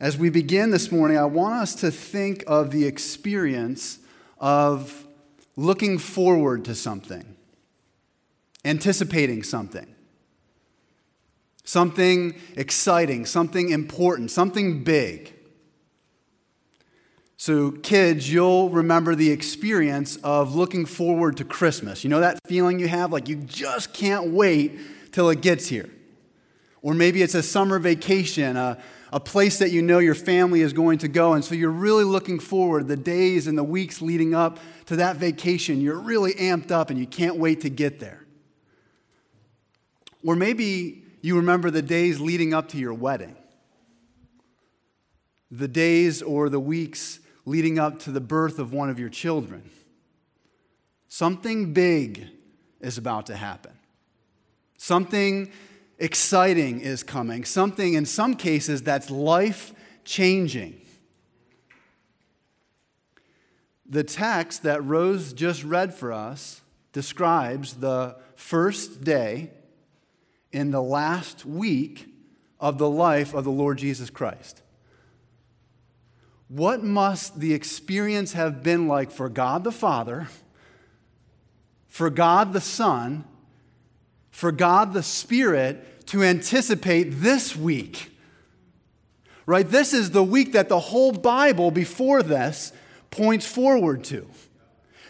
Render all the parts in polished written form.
As we begin this morning, I want us to think of the experience of looking forward to something, anticipating something, something exciting, something important, something big. So kids, you'll remember the experience of looking forward to Christmas. You know that feeling you have, like you just can't wait till it gets here. Or maybe it's a summer vacation, a place that you know your family is going to go. And so you're really looking forward the days and the weeks leading up to that vacation. You're really amped up and you can't wait to get there. Or maybe you remember the days leading up to your wedding. The days or the weeks leading up to the birth of one of your children. Something big is about to happen. Something exciting is coming. Something, in some cases, that's life-changing. The text that Rose just read for us describes the first day in the last week of the life of the Lord Jesus Christ. What must the experience have been like for God the Father, for God the Son, for God the Spirit to anticipate this week, right? This is the week that the whole Bible before this points forward to.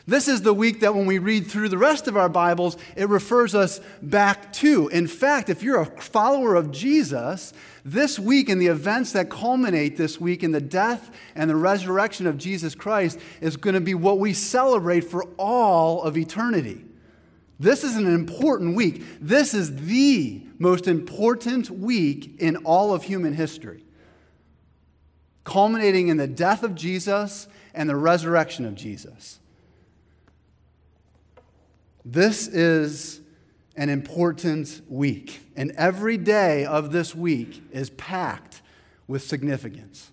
This is the week that when we read through the rest of our Bibles, it refers us back to. In fact, if you're a follower of Jesus, this week and the events that culminate this week in the death and the resurrection of Jesus Christ is going to be what we celebrate for all of eternity. This is an important week. This is the most important week in all of human history, culminating in the death of Jesus and the resurrection of Jesus. This is an important week, and every day of this week is packed with significance.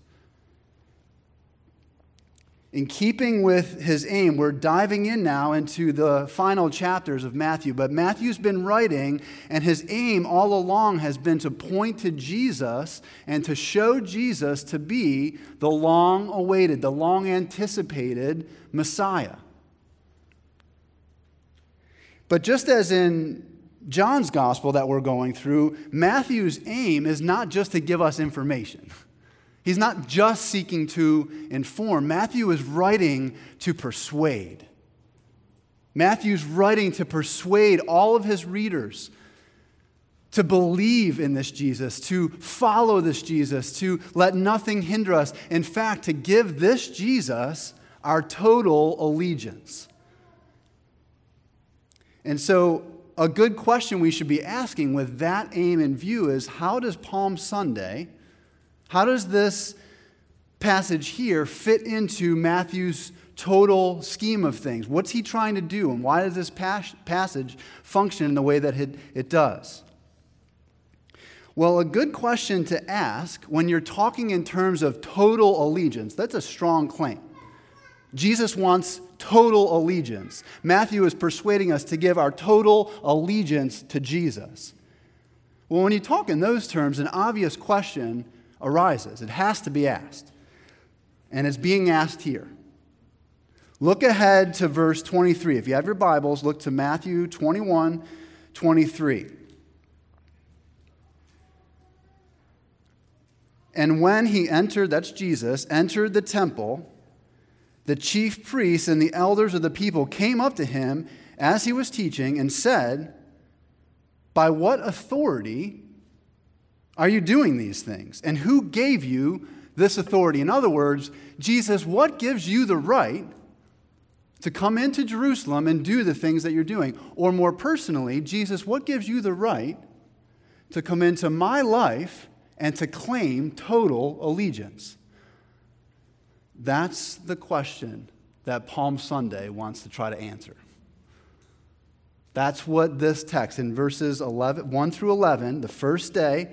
In keeping with his aim, we're diving in now into the final chapters of Matthew. But Matthew's been writing, and his aim all along has been to point to Jesus and to show Jesus to be the long-awaited, the long-anticipated Messiah. But just as in John's gospel that we're going through, Matthew's aim is not just to give us information. He's not just seeking to inform. Matthew is writing to persuade. Matthew's writing to persuade all of his readers to believe in this Jesus, to follow this Jesus, to let nothing hinder us. In fact, to give this Jesus our total allegiance. And so a good question we should be asking with that aim in view is, how does Palm Sunday, how does this passage here fit into Matthew's total scheme of things? What's he trying to do, and why does this passage function in the way that it does? Well, a good question to ask when you're talking in terms of total allegiance, that's a strong claim. Jesus wants total allegiance. Matthew is persuading us to give our total allegiance to Jesus. Well, when you talk in those terms, an obvious question arises. It has to be asked. And it's being asked here. Look ahead to verse 23. If you have your Bibles, look to Matthew 21, 23. And when he entered, that's Jesus, entered the temple, the chief priests and the elders of the people came up to him as he was teaching and said, "By what authority are you doing these things? And who gave you this authority?" In other words, Jesus, what gives you the right to come into Jerusalem and do the things that you're doing? Or more personally, Jesus, what gives you the right to come into my life and to claim total allegiance? That's the question that Palm Sunday wants to try to answer. That's what this text in verses 1 through 11, the first day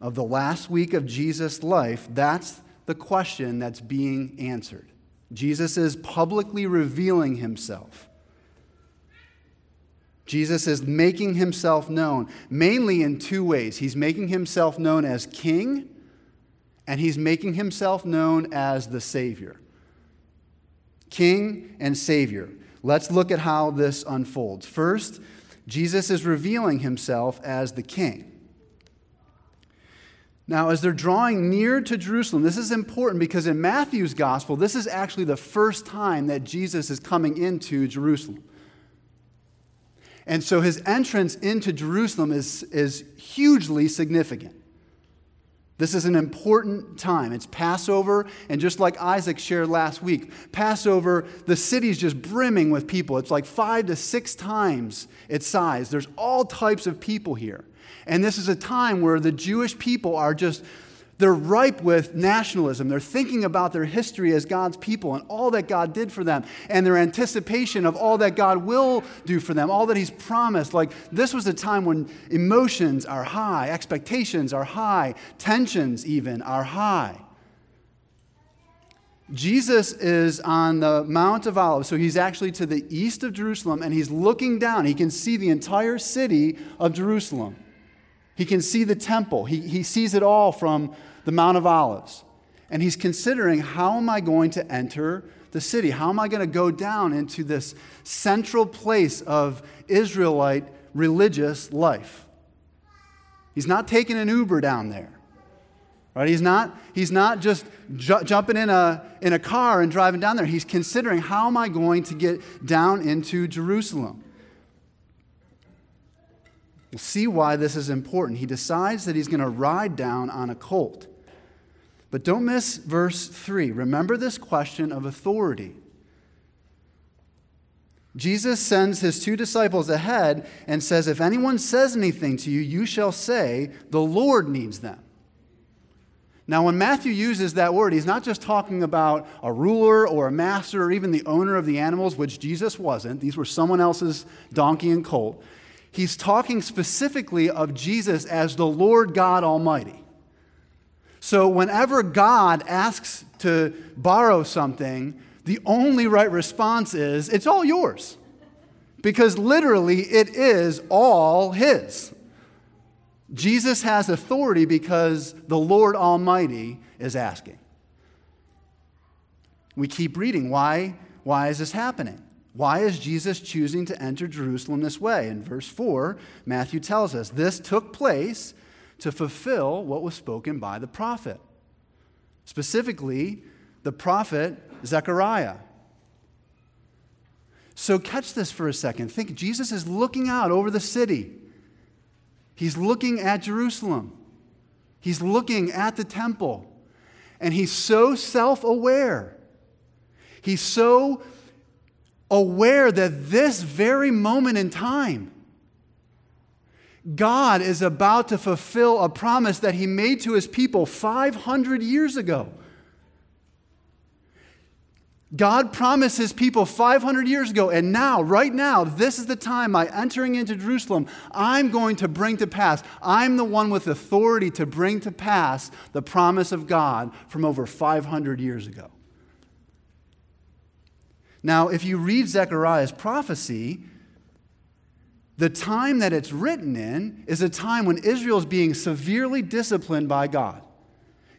of the last week of Jesus' life, that's the question that's being answered. Jesus is publicly revealing himself. Jesus is making himself known, mainly in two ways. He's making himself known as king and he's making himself known as the Savior. King and Savior. Let's look at how this unfolds. First, Jesus is revealing himself as the King. Now, as they're drawing near to Jerusalem, this is important because in Matthew's gospel, this is actually the first time that Jesus is coming into Jerusalem. And so his entrance into Jerusalem is hugely significant. This is an important time. It's Passover, and just like Isaac shared last week, Passover, the city's just brimming with people. It's like 5 to 6 times its size. There's all types of people here. And this is a time where the Jewish people are just, they're ripe with nationalism. They're thinking about their history as God's people and all that God did for them and their anticipation of all that God will do for them, all that he's promised. Like, this was a time when emotions are high, expectations are high, tensions even are high. Jesus is on the Mount of Olives, so he's actually to the east of Jerusalem, and he's looking down. He can see the entire city of Jerusalem. He can see the temple. He sees it all from the Mount of Olives. And he's considering, how am I going to enter the city? How am I going to go down into this central place of Israelite religious life? He's not taking an Uber down there. Right? He's not just jumping in a car and driving down there. He's considering, how am I going to get down into Jerusalem? We'll see why this is important. He decides that he's going to ride down on a colt. But don't miss verse 3. Remember this question of authority. Jesus sends his 2 disciples ahead and says, if anyone says anything to you, you shall say, the Lord needs them. Now, when Matthew uses that word, he's not just talking about a ruler or a master or even the owner of the animals, which Jesus wasn't. These were someone else's donkey and colt. He's talking specifically of Jesus as the Lord God Almighty. So whenever God asks to borrow something, the only right response is, it's all yours. Because literally, it is all his. Jesus has authority because the Lord Almighty is asking. We keep reading. Why is this happening? Why is Jesus choosing to enter Jerusalem this way? In verse 4, Matthew tells us, this took place to fulfill what was spoken by the prophet. Specifically, the prophet Zechariah. So catch this for a second. Think, Jesus is looking out over the city. He's looking at Jerusalem. He's looking at the temple. And he's so self-aware. He's so aware that this very moment in time, God is about to fulfill a promise that he made to his people 500 years ago. God promised his people 500 years ago, and now, right now, this is the time by entering into Jerusalem, I'm going to bring to pass. I'm the one with authority to bring to pass the promise of God from over 500 years ago. Now, if you read Zechariah's prophecy, the time that it's written in is a time when Israel is being severely disciplined by God.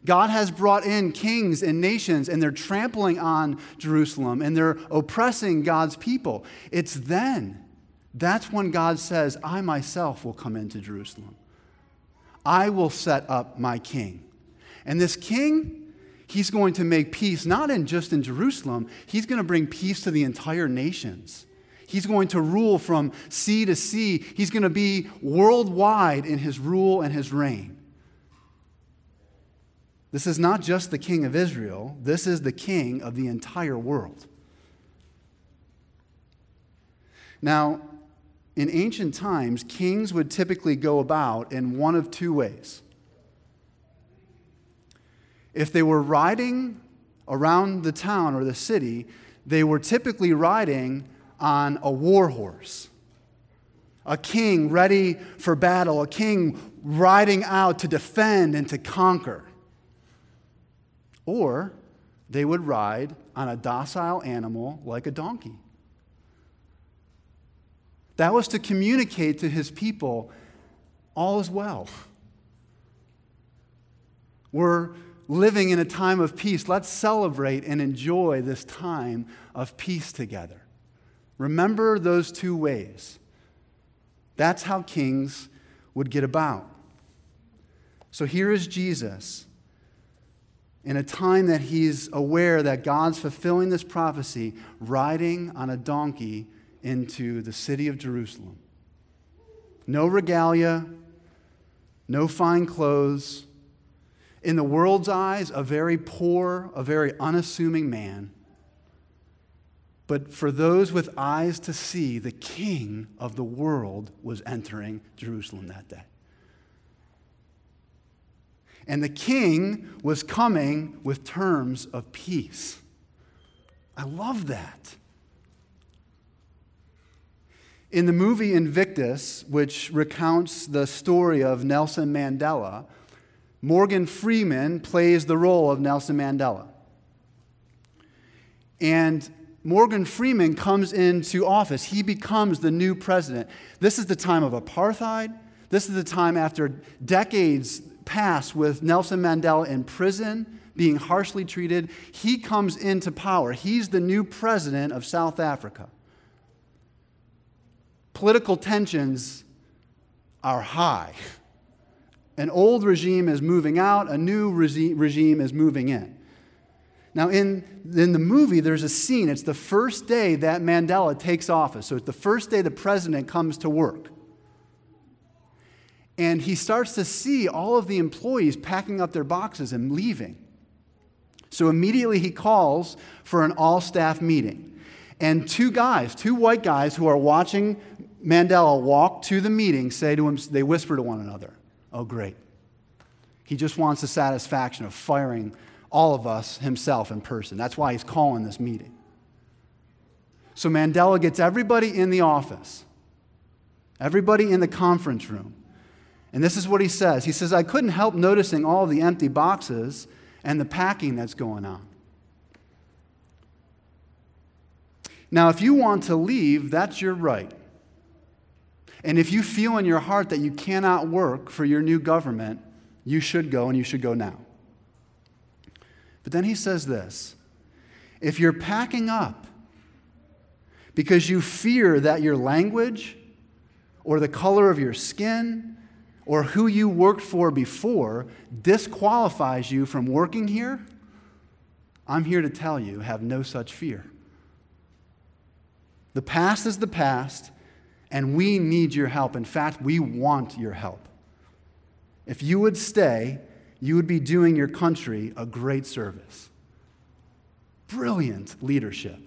God has brought in kings and nations, and they're trampling on Jerusalem, and they're oppressing God's people. It's then, that's when God says, I myself will come into Jerusalem. I will set up my king. And this king, he's going to make peace, not in just in Jerusalem. He's going to bring peace to the entire nations. He's going to rule from sea to sea. He's going to be worldwide in his rule and his reign. This is not just the king of Israel. This is the king of the entire world. Now, in ancient times, kings would typically go about in one of 2 ways. If they were riding around the town or the city, they were typically riding on a war horse. A king ready for battle, a king riding out to defend and to conquer. Or they would ride on a docile animal like a donkey. That was to communicate to his people, all is well. We're living in a time of peace, let's celebrate and enjoy this time of peace together. Remember those two ways. That's how kings would get about. So here is Jesus in a time that he's aware that God's fulfilling this prophecy, riding on a donkey into the city of Jerusalem. No regalia, no fine clothes. In the world's eyes, a very poor, a very unassuming man. But for those with eyes to see, the King of the world was entering Jerusalem that day. And the King was coming with terms of peace. I love that. In the movie Invictus, which recounts the story of Nelson Mandela, Morgan Freeman plays the role of Nelson Mandela. And Morgan Freeman comes into office. He becomes the new president. This is the time of apartheid. This is the time after decades pass with Nelson Mandela in prison, being harshly treated. He comes into power. He's the new president of South Africa. Political tensions are high. An old regime is moving out, a new regime is moving in. Now, in the movie, there's a scene. It's the first day that Mandela takes office. So it's the first day the president comes to work. And he starts to see all of the employees packing up their boxes and leaving. So immediately he calls for an all-staff meeting. And two white guys who are watching Mandela walk to the meeting, say to him, they whisper to one another, "Oh, great. He just wants the satisfaction of firing all of us himself in person. That's why he's calling this meeting." So Mandela gets everybody in the office, everybody in the conference room. And this is what he says. He says, "I couldn't help noticing all the empty boxes and the packing that's going on. Now, if you want to leave, that's your right. And if you feel in your heart that you cannot work for your new government, you should go, and you should go now." But then he says this, "If you're packing up because you fear that your language or the color of your skin or who you worked for before disqualifies you from working here, I'm here to tell you, have no such fear. The past is the past, and we need your help. In fact, we want your help. If you would stay, you would be doing your country a great service." Brilliant leadership.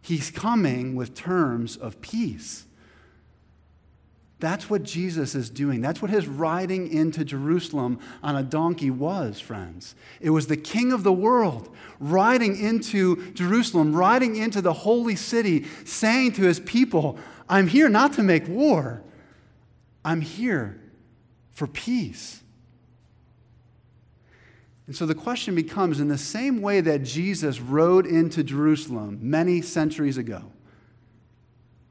He's coming with terms of peace. That's what Jesus is doing. That's what his riding into Jerusalem on a donkey was, friends. It was the King of the world riding into Jerusalem, riding into the holy city, saying to his people, "I'm here not to make war. I'm here for peace." And so the question becomes, in the same way that Jesus rode into Jerusalem many centuries ago,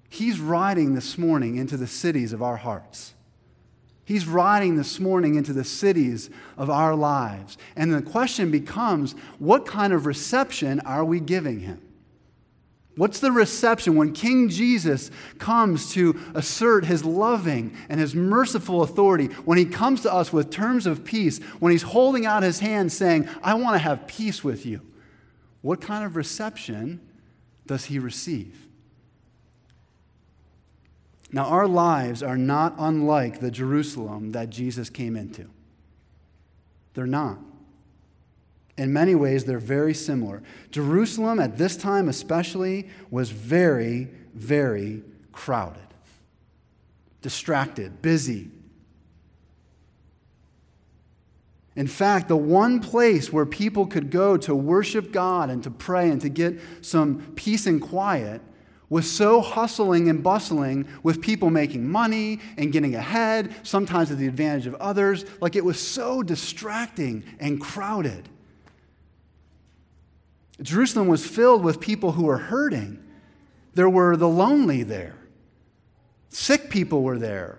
he's riding this morning into the cities of our hearts. He's riding this morning into the cities of our lives. And the question becomes, what kind of reception are we giving him? What's the reception when King Jesus comes to assert his loving and his merciful authority, when he comes to us with terms of peace, when he's holding out his hand saying, "I want to have peace with you"? What kind of reception does he receive? Now, our lives are not unlike the Jerusalem that Jesus came into. They're not. In many ways, they're very similar. Jerusalem, at this time especially, was very, very crowded, distracted, busy. In fact, the one place where people could go to worship God and to pray and to get some peace and quiet was so hustling and bustling with people making money and getting ahead, sometimes at the advantage of others. Like, it was so distracting and crowded. Jerusalem was filled with people who were hurting. There were the lonely there. Sick people were there.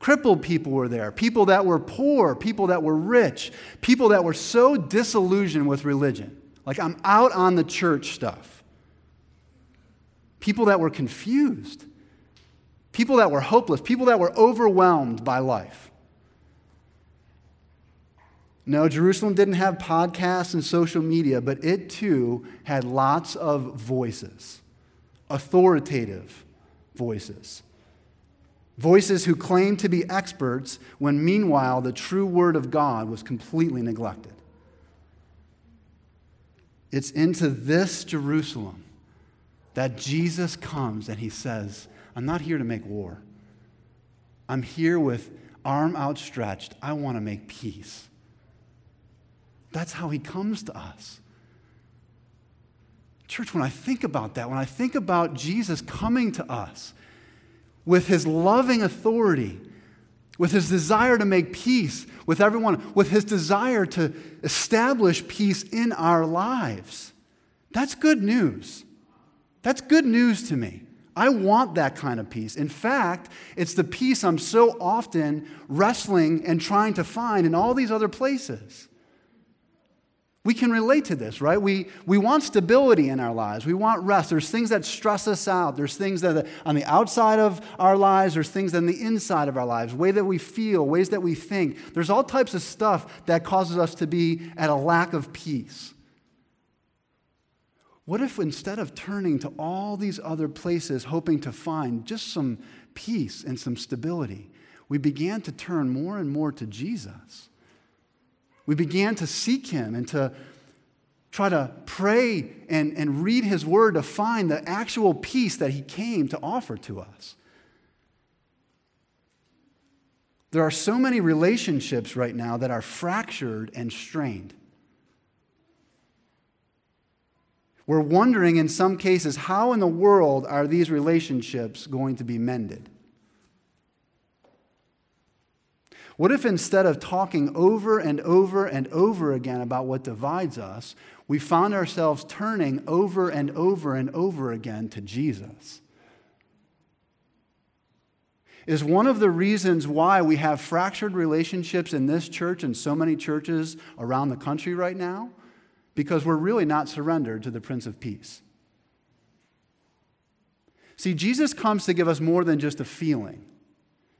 Crippled people were there, people that were poor, people that were rich, people that were so disillusioned with religion. Like, I'm out on the church stuff. People that were confused, people that were hopeless, people that were overwhelmed by life. No, Jerusalem didn't have podcasts and social media, but it too had lots of voices, authoritative voices. Voices who claimed to be experts when meanwhile the true word of God was completely neglected. It's into this Jerusalem that Jesus comes and he says, I'm not here to make war. I'm here with arm outstretched. I want to make peace. That's how he comes to us. Church, when I think about that, when I think about Jesus coming to us, with his loving authority, with his desire to make peace with everyone, with his desire to establish peace in our lives. That's good news. That's good news to me. I want that kind of peace. In fact, it's the peace I'm so often wrestling and trying to find in all these other places. We can relate to this, right? We want stability in our lives. We want rest. There's things that stress us out. There's things that are on the outside of our lives. There's things on the inside of our lives, way that we feel, ways that we think. There's all types of stuff that causes us to be at a lack of peace. What if instead of turning to all these other places, hoping to find just some peace and some stability, we began to turn more and more to Jesus? We began to seek him and to try to pray and read his word to find the actual peace that he came to offer to us. There are so many relationships right now that are fractured and strained. We're wondering in some cases, how in the world are these relationships going to be mended? What if instead of talking over and over and over again about what divides us, we found ourselves turning over and over and over again to Jesus? Is one of the reasons why we have fractured relationships in this church and so many churches around the country right now? Because we're really not surrendered to the Prince of Peace. See, Jesus comes to give us more than just a feeling.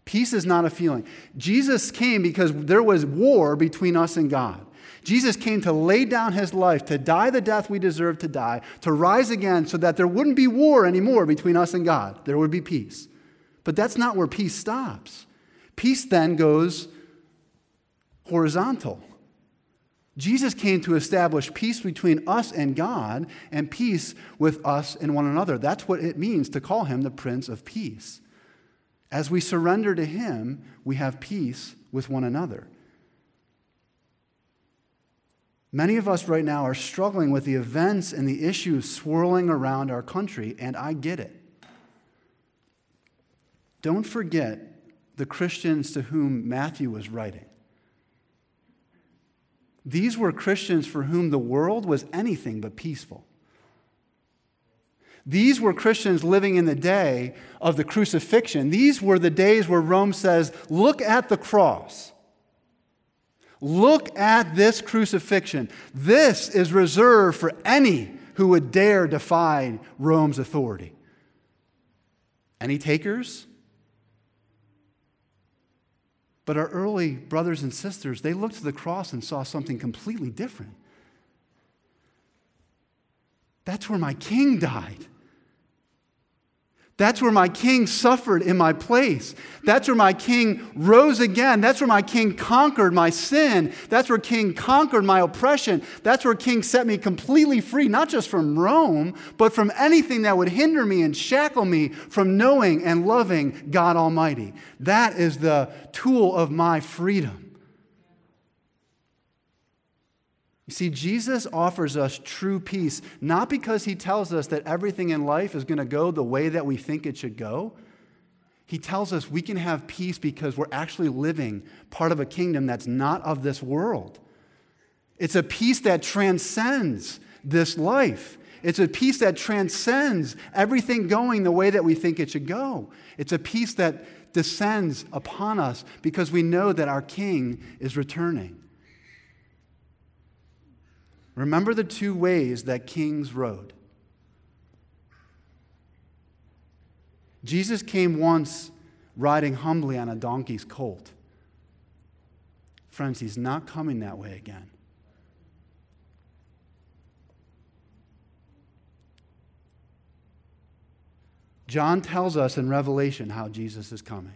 Peace is not a feeling. Jesus came because there was war between us and God. Jesus came to lay down his life, to die the death we deserve to die, to rise again so that there wouldn't be war anymore between us and God. There would be peace. But that's not where peace stops. Peace then goes horizontal. Jesus came to establish peace between us and God and peace with us and one another. That's what it means to call him the Prince of Peace. As we surrender to him, we have peace with one another. Many of us right now are struggling with the events and the issues swirling around our country, and I get it. Don't forget the Christians to whom Matthew was writing. These were Christians for whom the world was anything but peaceful. These were Christians living in the day of the crucifixion. These were the days where Rome says, look at the cross. Look at this crucifixion. This is reserved for any who would dare defy Rome's authority. Any takers? But our early brothers and sisters, they looked to the cross and saw something completely different. That's where my king died. That's where my king suffered in my place. That's where my king rose again. That's where my king conquered my sin. That's where king conquered my oppression. That's where king set me completely free, not just from Rome, but from anything that would hinder me and shackle me from knowing and loving God Almighty. That is the tool of my freedom. You see, Jesus offers us true peace, not because he tells us that everything in life is going to go the way that we think it should go. He tells us we can have peace because we're actually living part of a kingdom that's not of this world. It's a peace that transcends this life. It's a peace that transcends everything going the way that we think it should go. It's a peace that descends upon us because we know that our King is returning. Remember the two ways that kings rode. Jesus came once riding humbly on a donkey's colt. Friends, he's not coming that way again. John tells us in Revelation how Jesus is coming.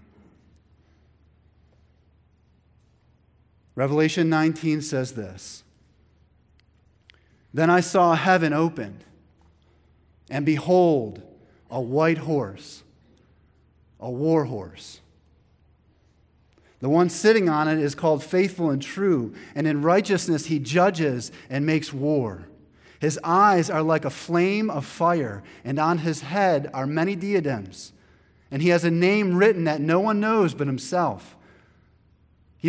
Revelation 19 says this: "Then I saw heaven opened, and behold, a white horse, a war horse. The one sitting on it is called Faithful and True, and in righteousness he judges and makes war. His eyes are like a flame of fire, and on his head are many diadems. And he has a name written that no one knows but himself. He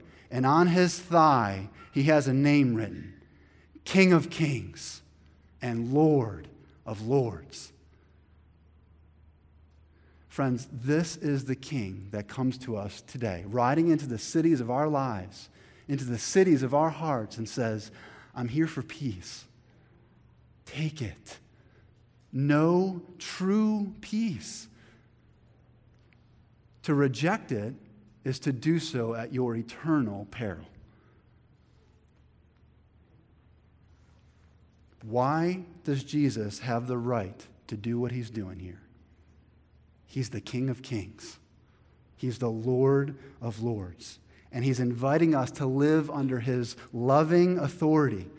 and on his thigh he has a name written, King of Kings and Lord of Lords." Friends, this is the King that comes to us today, riding into the cities of our lives, into the cities of our hearts, and says, "I'm here for peace. Take it." No true peace. To reject it is to do so at your eternal peril. Why does Jesus have the right to do what he's doing here? He's the King of Kings. He's the Lord of Lords. And he's inviting us to live under his loving authority.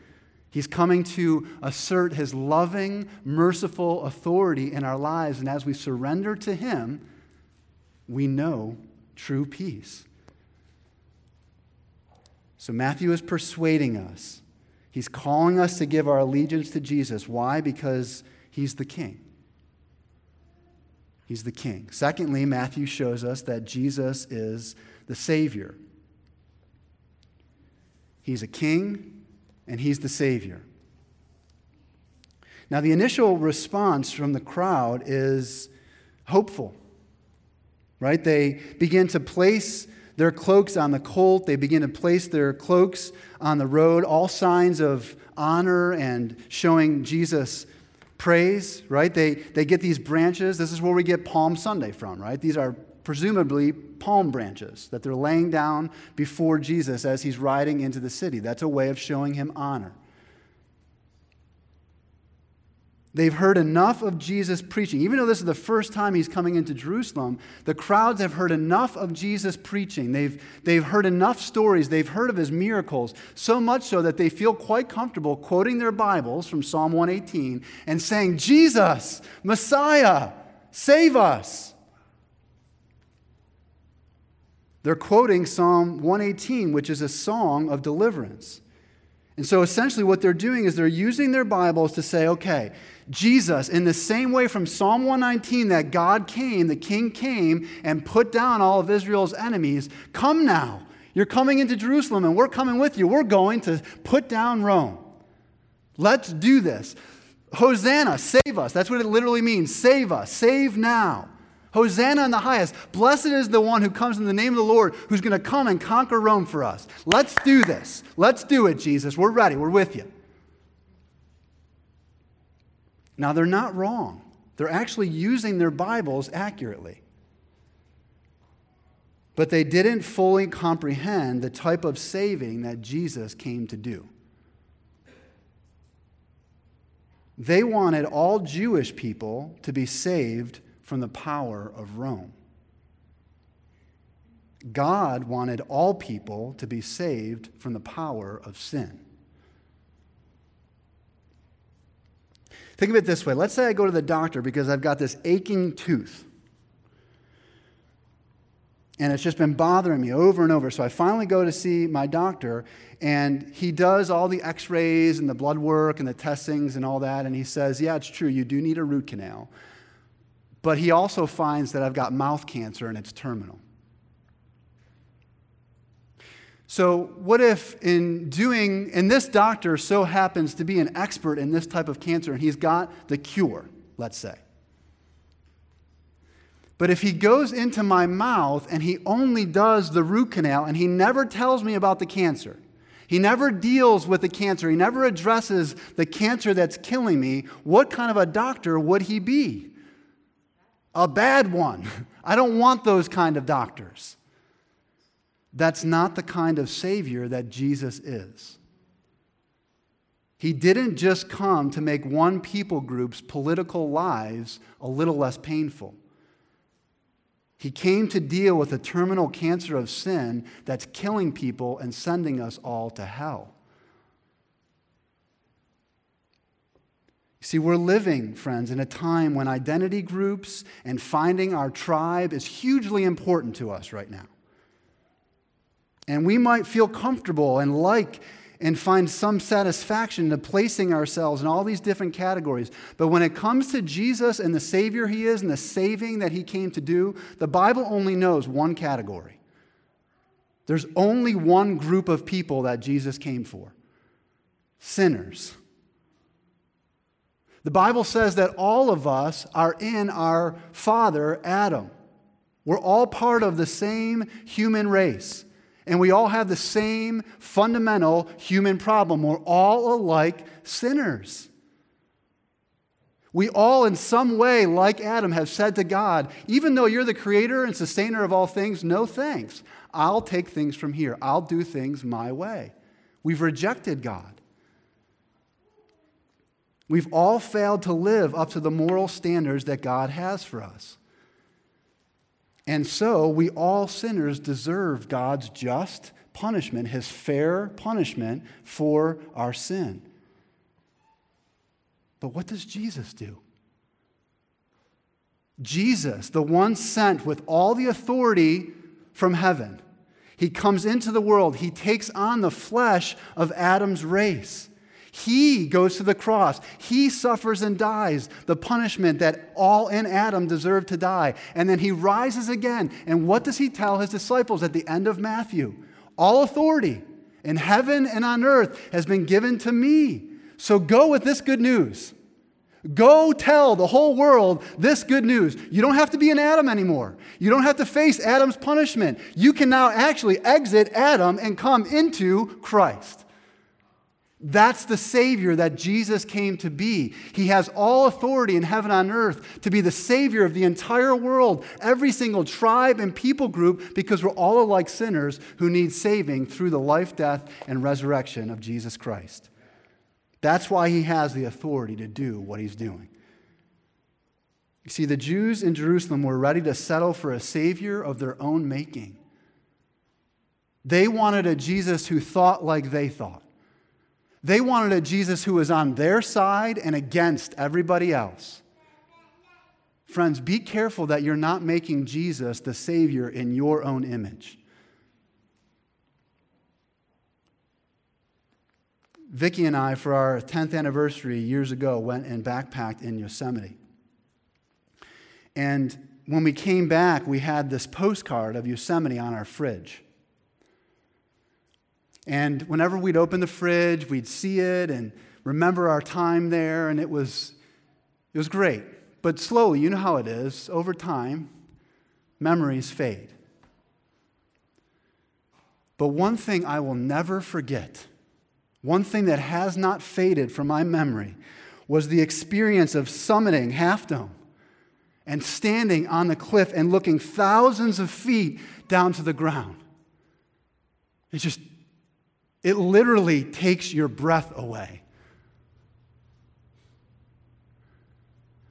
He's coming to assert his loving, merciful authority in our lives. And as we surrender to him, we know true peace. So Matthew is persuading us. He's calling us to give our allegiance to Jesus. Why? Because he's the King. He's the King. Secondly, Matthew shows us that Jesus is the Savior. He's a King, and he's the Savior. Now, the initial response from the crowd is hopeful, right? They begin to place their cloaks on the colt. They begin to place their cloaks on the road, all signs of honor and showing Jesus praise, right? They get these branches. This is where we get Palm Sunday from, right? These are presumably palm branches that they're laying down before Jesus as he's riding into the city. That's a way of showing him honor. They've heard enough of Jesus preaching. Even though this is the first time he's coming into Jerusalem, the crowds have heard enough of Jesus preaching. They've heard enough stories. They've heard of his miracles, so much so that they feel quite comfortable quoting their Bibles from Psalm 118 and saying, "Jesus, Messiah, save us." They're quoting Psalm 118, which is a song of deliverance. And so essentially what they're doing is they're using their Bibles to say, okay, Jesus, in the same way from Psalm 119 that God came, the King came and put down all of Israel's enemies, come now. You're coming into Jerusalem and we're coming with you. We're going to put down Rome. Let's do this. Hosanna, save us. That's what it literally means. Save us. Save now. Hosanna in the highest. Blessed is the one who comes in the name of the Lord, who's going to come and conquer Rome for us. Let's do this. Let's do it, Jesus. We're ready. We're with you. Now, they're not wrong. They're actually using their Bibles accurately. But they didn't fully comprehend the type of saving that Jesus came to do. They wanted all Jewish people to be saved from the power of Rome. God wanted all people to be saved from the power of sin. Think of it this way. Let's say I go to the doctor because I've got this aching tooth. And it's just been bothering me over and over. So I finally go to see my doctor, and he does all the x-rays and the blood work and the testings and all that. And he says, yeah, it's true, you do need a root canal. But he also finds that I've got mouth cancer and it's terminal. So what if and this doctor so happens to be an expert in this type of cancer, and he's got the cure, let's say. But if he goes into my mouth and he only does the root canal and he never tells me about the cancer, he never deals with the cancer, he never addresses the cancer that's killing me, what kind of a doctor would he be? A bad one. I don't want those kind of doctors. That's not the kind of Savior that Jesus is. He didn't just come to make one people group's political lives a little less painful. He came to deal with the terminal cancer of sin that's killing people and sending us all to hell. See, we're living, friends, in a time when identity groups and finding our tribe is hugely important to us right now. And we might feel comfortable and find some satisfaction to placing ourselves in all these different categories. But when it comes to Jesus and the Savior he is and the saving that he came to do, the Bible only knows one category. There's only one group of people that Jesus came for: sinners. The Bible says that all of us are in our father, Adam. We're all part of the same human race. And we all have the same fundamental human problem. We're all alike sinners. We all in some way, like Adam, have said to God, even though you're the creator and sustainer of all things, no thanks. I'll take things from here. I'll do things my way. We've rejected God. We've all failed to live up to the moral standards that God has for us. And so we all sinners deserve God's just punishment, his fair punishment for our sin. But what does Jesus do? Jesus, the one sent with all the authority from heaven, he comes into the world. He takes on the flesh of Adam's race. He goes to the cross. He suffers and dies the punishment that all in Adam deserved to die. And then he rises again. And what does he tell his disciples at the end of Matthew? All authority in heaven and on earth has been given to me. So go with this good news. Go tell the whole world this good news. You don't have to be an Adam anymore. You don't have to face Adam's punishment. You can now actually exit Adam and come into Christ. That's the Savior that Jesus came to be. He has all authority in heaven and on earth to be the Savior of the entire world, every single tribe and people group, because we're all alike sinners who need saving through the life, death, and resurrection of Jesus Christ. That's why he has the authority to do what he's doing. You see, the Jews in Jerusalem were ready to settle for a Savior of their own making. They wanted a Jesus who thought like they thought. They wanted a Jesus who was on their side and against everybody else. Friends, be careful that you're not making Jesus the Savior in your own image. Vicki and I, for our 10th anniversary years ago, went and backpacked in Yosemite. And when we came back, we had this postcard of Yosemite on our fridge. And whenever we'd open the fridge, we'd see it and remember our time there, and it was great. But slowly, you know how it is, over time, memories fade. But one thing I will never forget, one thing that has not faded from my memory, was the experience of summiting Half Dome and standing on the cliff and looking thousands of feet down to the ground. It literally takes your breath away.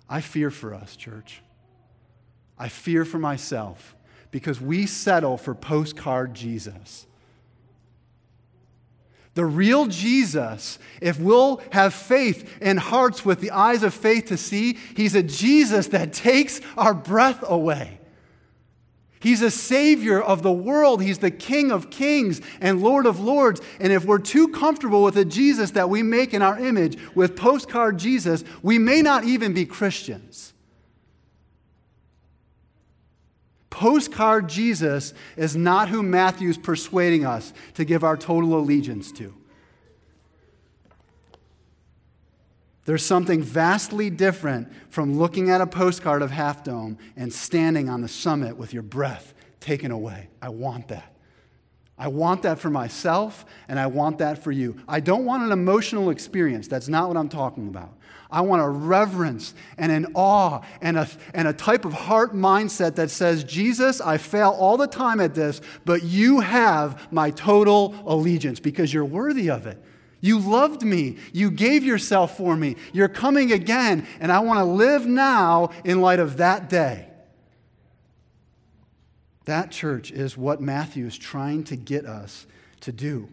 I fear for us, church. I fear for myself because we settle for postcard Jesus. The real Jesus, if we'll have faith and hearts with the eyes of faith to see, he's a Jesus that takes our breath away. He's the Savior of the world. He's the King of kings and Lord of lords. And if we're too comfortable with the Jesus that we make in our image, with postcard Jesus, we may not even be Christians. Postcard Jesus is not who Matthew's persuading us to give our total allegiance to. There's something vastly different from looking at a postcard of Half Dome and standing on the summit with your breath taken away. I want that. I want that for myself, and I want that for you. I don't want an emotional experience. That's not what I'm talking about. I want a reverence and an awe and a type of heart mindset that says, Jesus, I fail all the time at this, but you have my total allegiance because you're worthy of it. You loved me. You gave yourself for me. You're coming again, and I want to live now in light of that day. That, church, is what Matthew is trying to get us to do.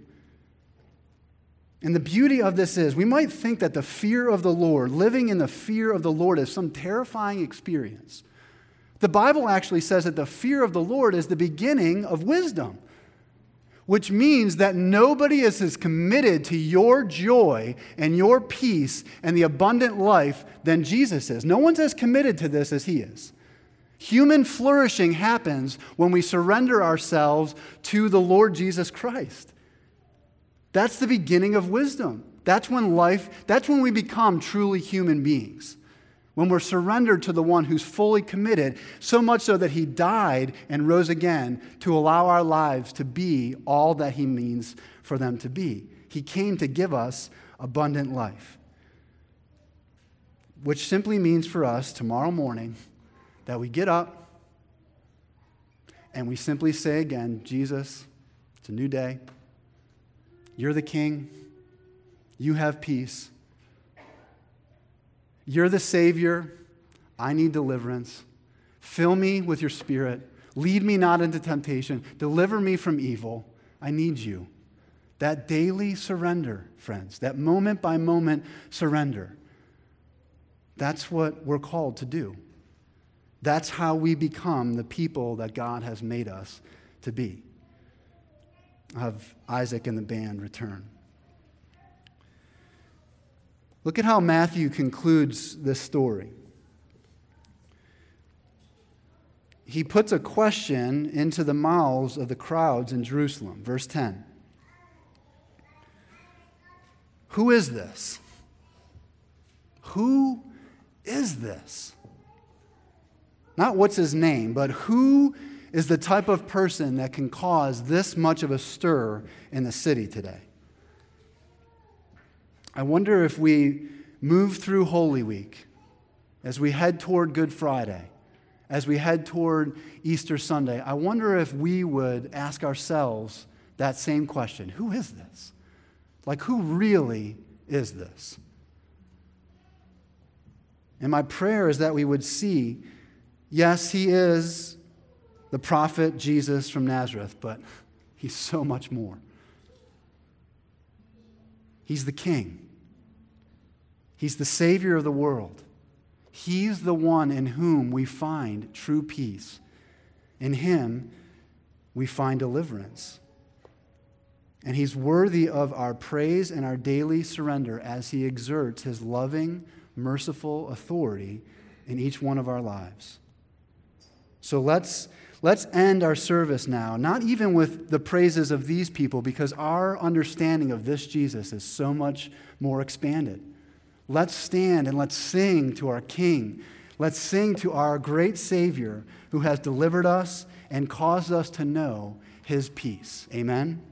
And the beauty of this is, we might think that the fear of the Lord, living in the fear of the Lord, is some terrifying experience. The Bible actually says that the fear of the Lord is the beginning of wisdom, which means that nobody is as committed to your joy and your peace and the abundant life than Jesus is. No one's as committed to this as he is. Human flourishing happens when we surrender ourselves to the Lord Jesus Christ. That's the beginning of wisdom. That's when we become truly human beings. When we're surrendered to the one who's fully committed, so much so that he died and rose again to allow our lives to be all that he means for them to be. He came to give us abundant life, which simply means for us tomorrow morning that we get up and we simply say again, Jesus, it's a new day. You're the King. You have peace. You're the Savior. I need deliverance. Fill me with your Spirit. Lead me not into temptation. Deliver me from evil. I need you. That daily surrender, friends, that moment by moment surrender, that's what we're called to do. That's how we become the people that God has made us to be. I'll have Isaac and the band return. Look at how Matthew concludes this story. He puts a question into the mouths of the crowds in Jerusalem. Verse 10. Who is this? Who is this? Not what's his name, but who is the type of person that can cause this much of a stir in the city today? I wonder if we move through Holy Week, as we head toward Good Friday, as we head toward Easter Sunday, I wonder if we would ask ourselves that same question. Who is this? Like, who really is this? And my prayer is that we would see, yes, he is the prophet Jesus from Nazareth, but he's so much more. He's the King. He's the Savior of the world. He's the one in whom we find true peace. In him, we find deliverance. And he's worthy of our praise and our daily surrender as he exerts his loving, merciful authority in each one of our lives. So let's end our service now, not even with the praises of these people, because our understanding of this Jesus is so much more expanded. Let's stand and let's sing to our King. Let's sing to our great Savior who has delivered us and caused us to know his peace. Amen?